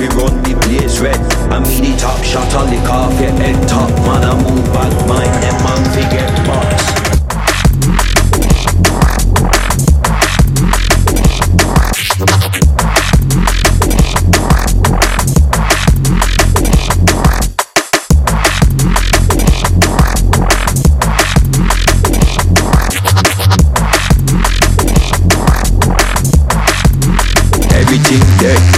every road be blaze red. I mean the top shot, I lick off your head top. Man, I move back, mind them man forget box. Everything dead.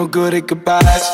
no good at goodbyes.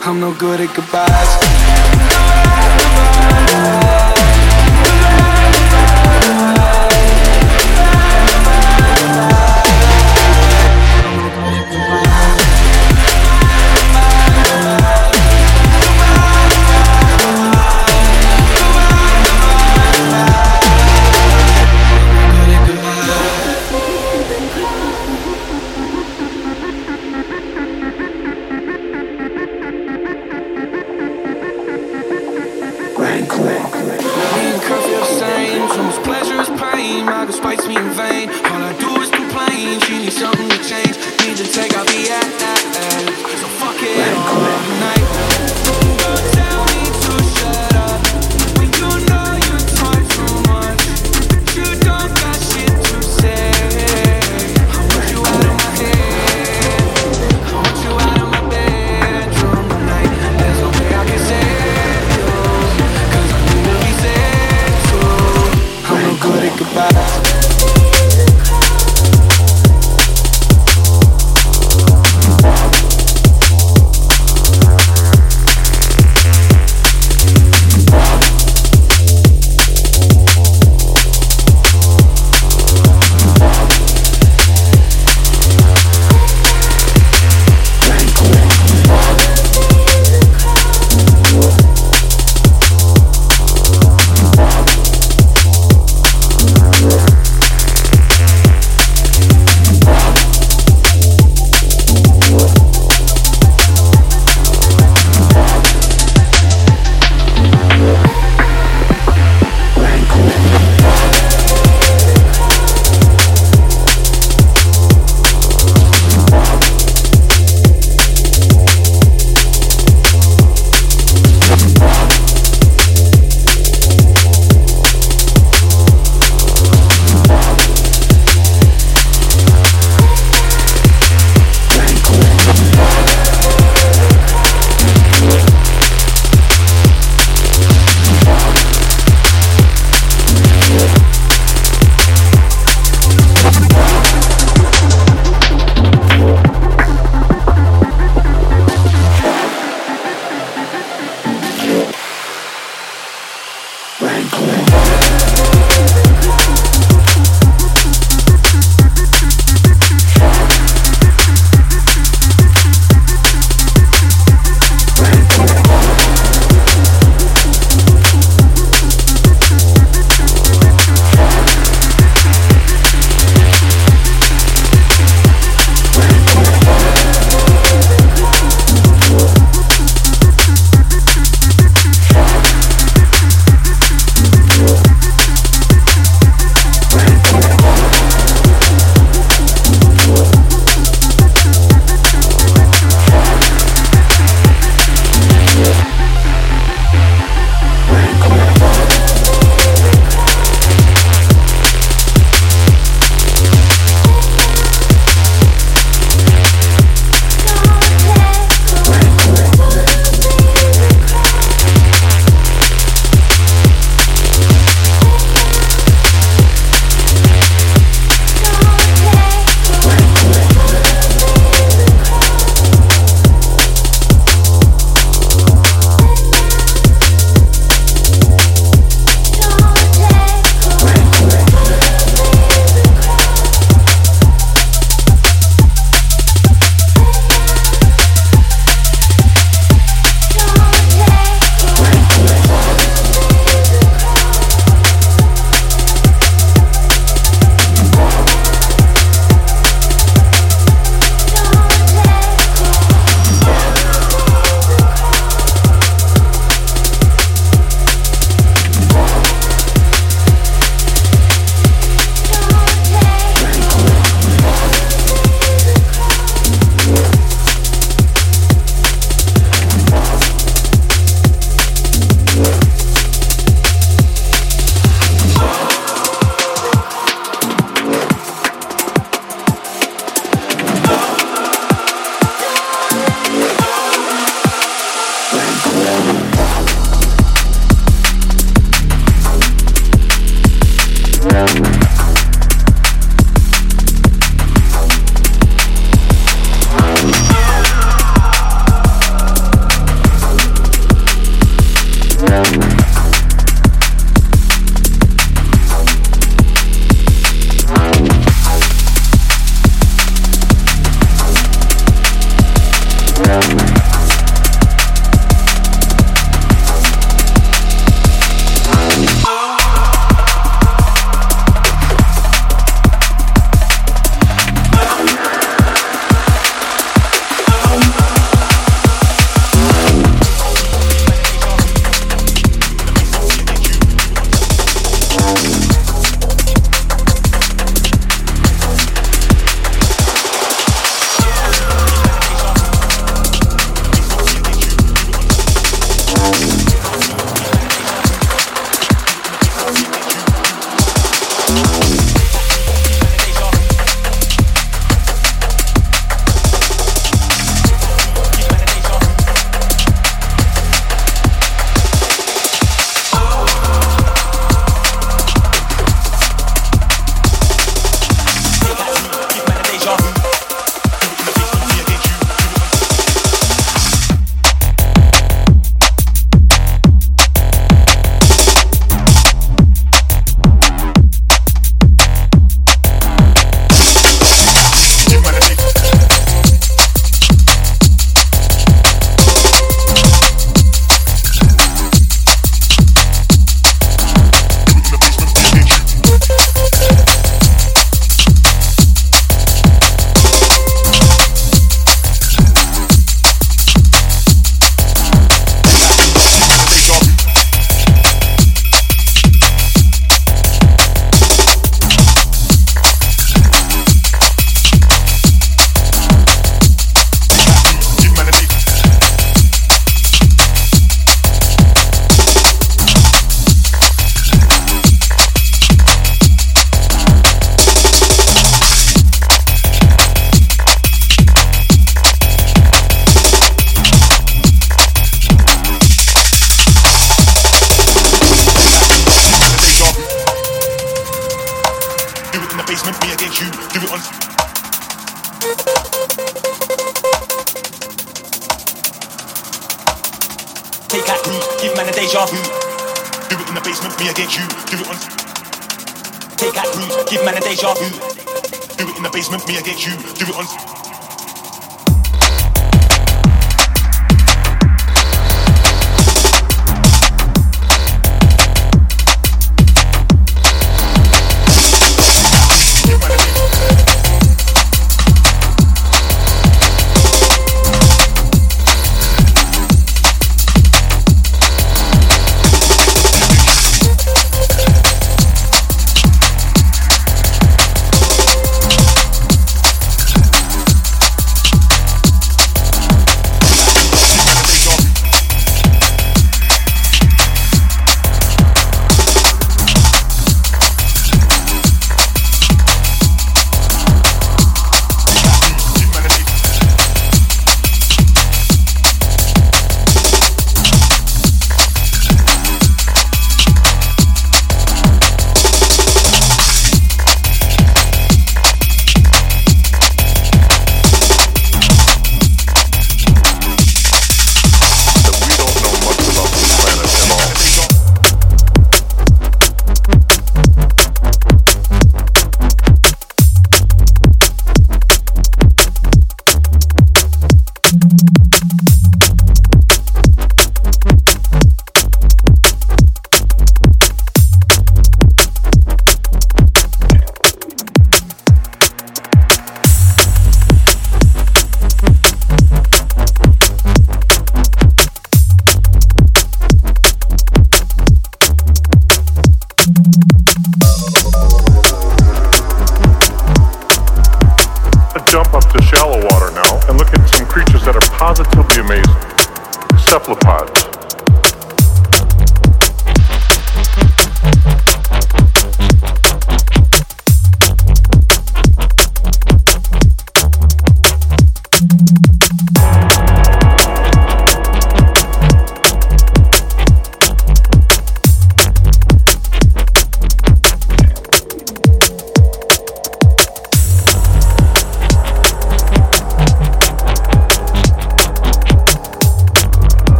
I'm no good at goodbyes. Goodbye.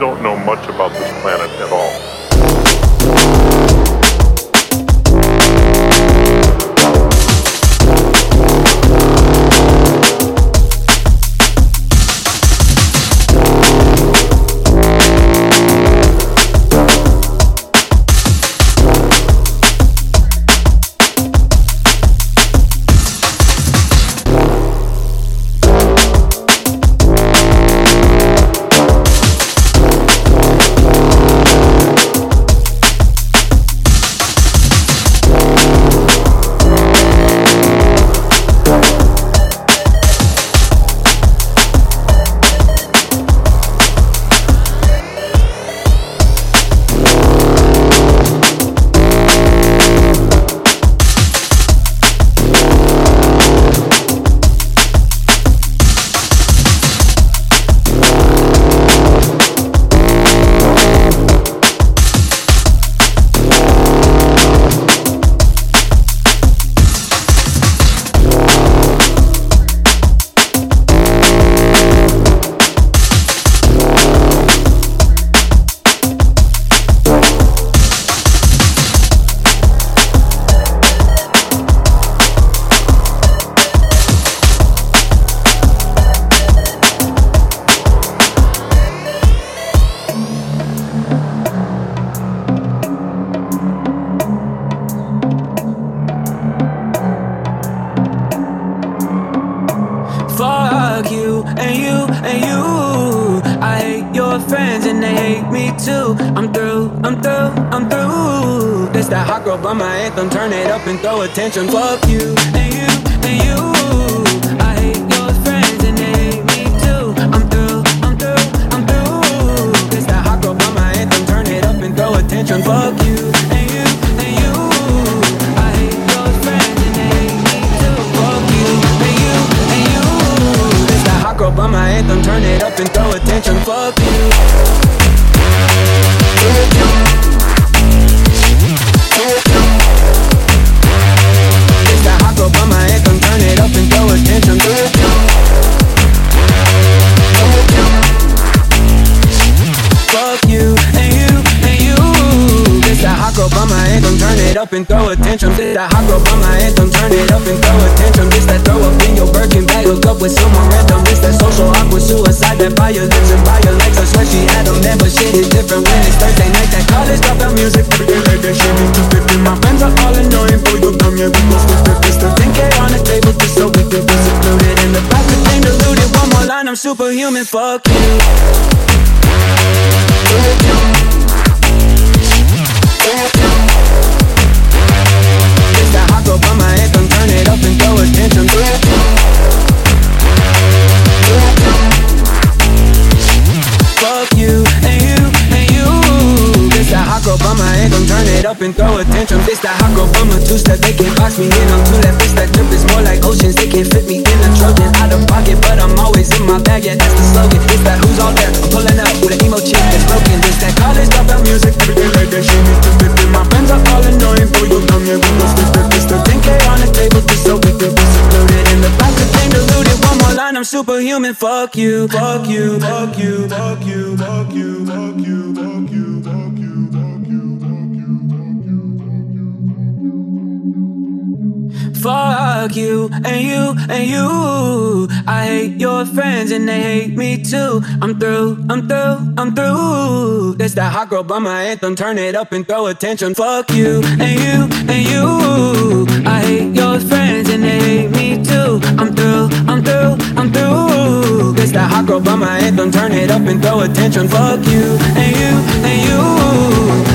we don't know much about this planet at all. Attention, fuck you and you and you. I hate your friends and they hate me too. I'm through. It's that hot girl by my anthem. Turn it up and throw attention. Fuck you and you and you. I hate your friends and they hate me too. Fuck you and you and you. It's that hot girl by my anthem. Turn it up and throw attention. Fuck you. Up and throw attention, this that hot girl by my anthem. Turn it up and throw attention, this that throw up in your Birkin bag. Hook up with someone random, this that social awkward suicide. That by your lips and by your legs, I swear she had them there, but shit is different when it's Thursday night. That college dropout music, everything like that shit is 250. My friends are all annoying, boy, you dumb, yeah, we must be 50. Still 10K on the table just so we can be secluded. And the past became diluted, one more line, I'm superhuman, fuck you. By my anthem, turn it up and throw attention. Fuck you and you and you. This that hot girl by my anthem, turn it up and throw attention. This that hot girl from a two-step, they can't box me in. I'm too left, this that grip is more like oceans. They can't fit me in a Trojan, out of pocket, but I'm always in my bag. Yeah, that's the slogan. It's that who's all there? I'm pulling up with an emo chick that's broken. This that college dropout music, everything like that shit is 250. My friends are all annoying, boy, you dumb, yeah, we must be 50. Still 10K on the table just so we can be secluded. And the past became diluted, one more line, I'm superhuman. Fuck you, fuck you, fuck you, fuck you, fuck you, fuck you, fuck you, fuck you. Fuck you and you and you. I hate your friends and they hate me too. I'm through. That's that hot girl by my anthem. Turn it up and throw attention. Fuck you and you and you. I hate your friends and they hate me too. I'm through. That's that hot girl by my anthem. Turn it up and throw attention. Fuck you and you and you.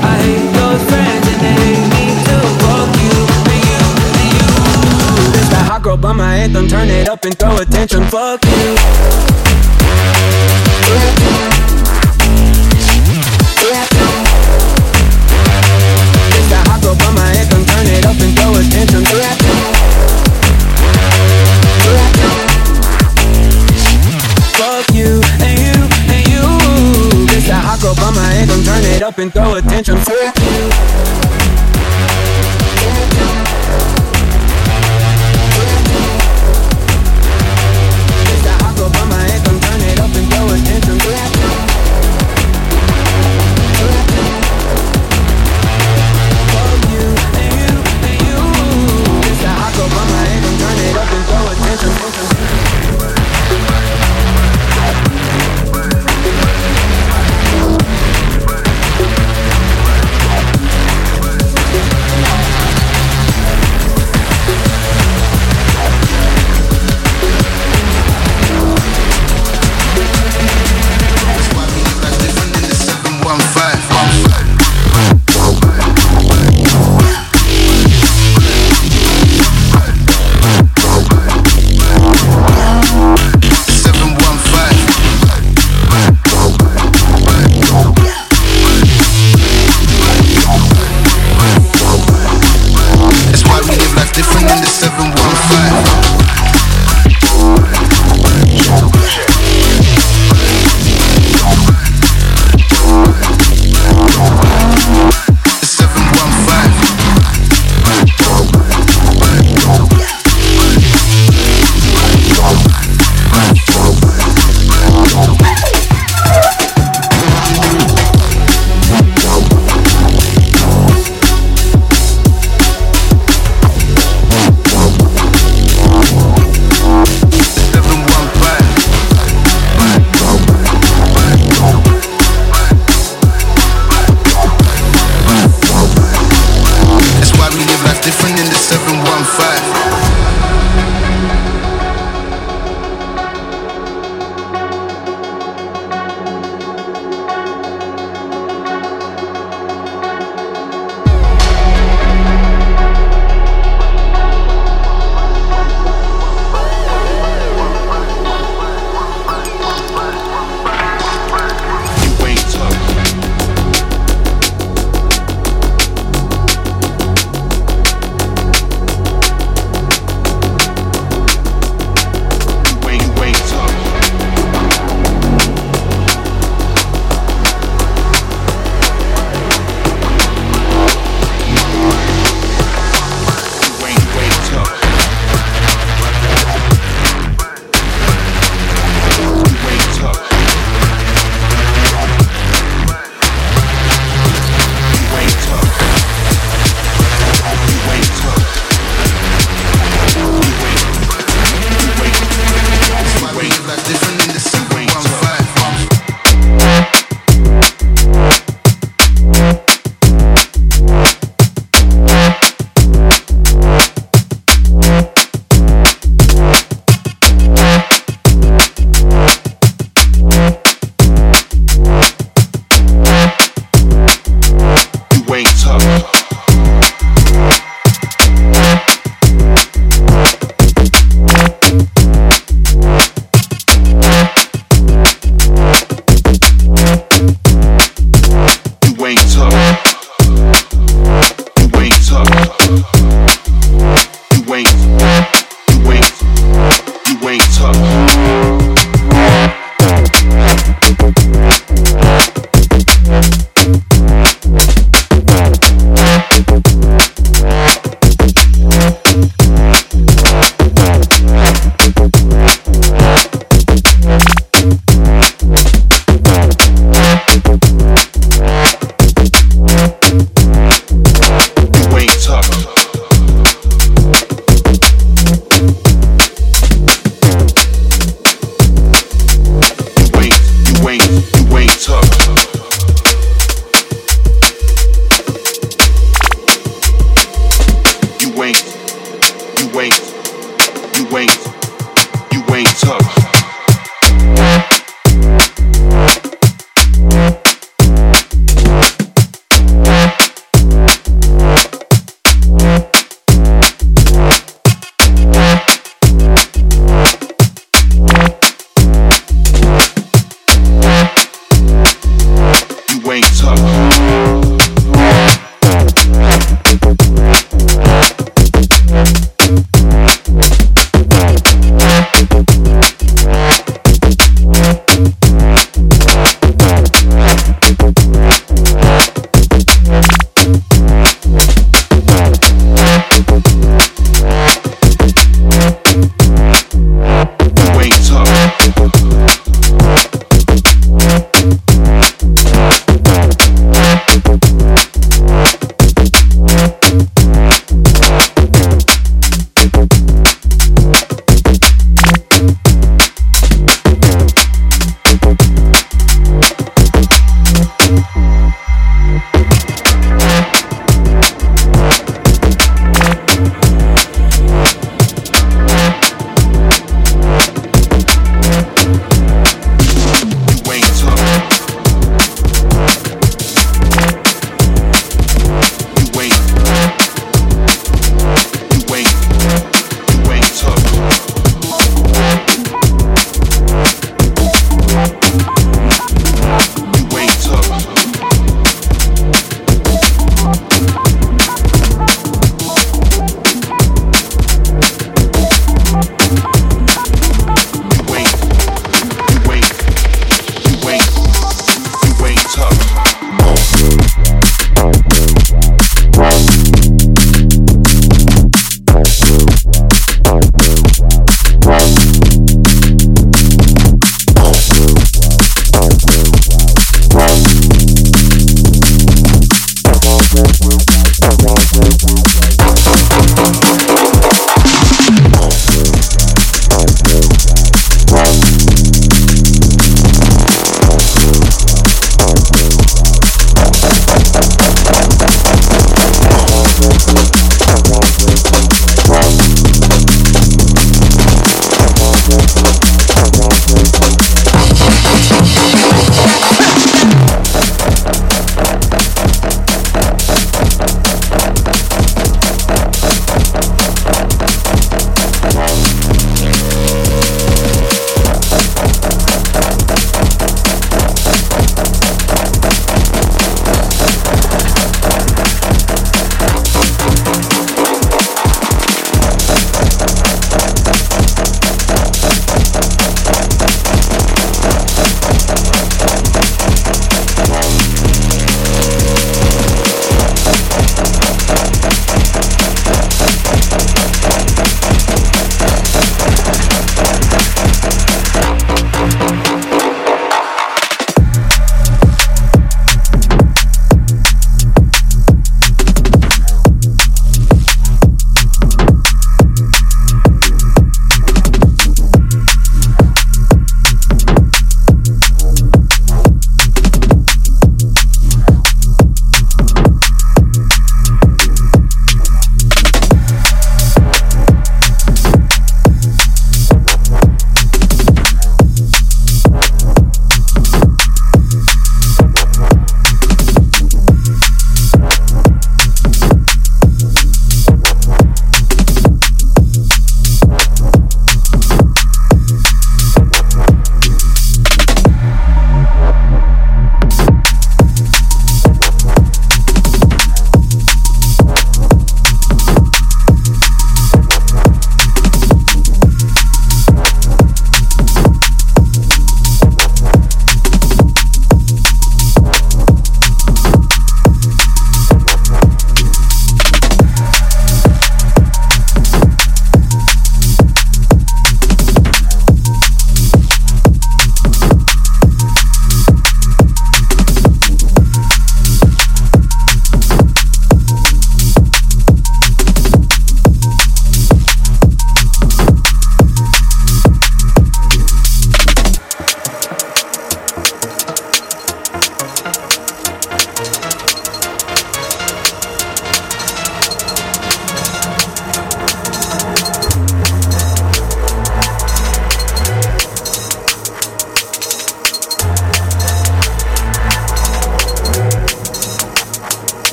I hate your friends and they hate me too. Fuck you. Hot girl by my anthem, turn it up and throw attention. Fuck you. It's that hot girl by my anthem, turn it up and throw attention. Fuck you and you and you. It's that hot girl by my anthem, turn it up and throw attention. Fuck you. Turn it up and throw attention.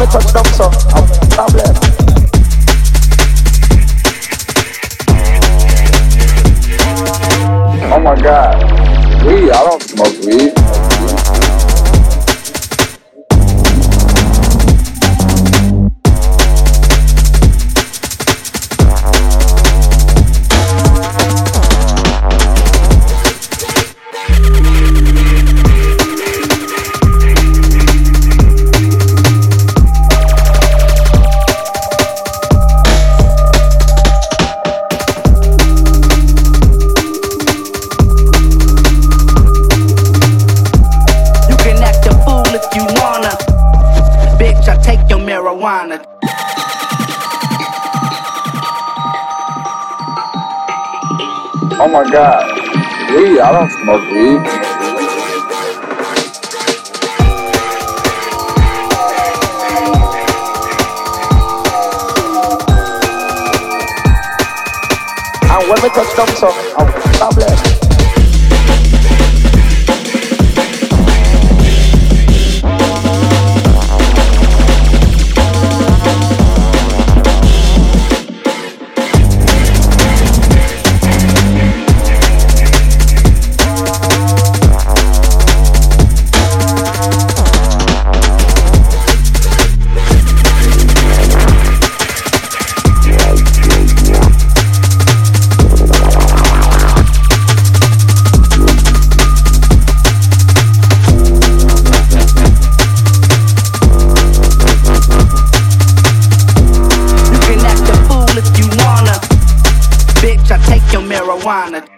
me touch down, so I'm problem. Oh my God, weed, I don't smoke weed. Oh my God, weed, I don't smoke weed. And when we touch them, so I'm stopless. Marijuana.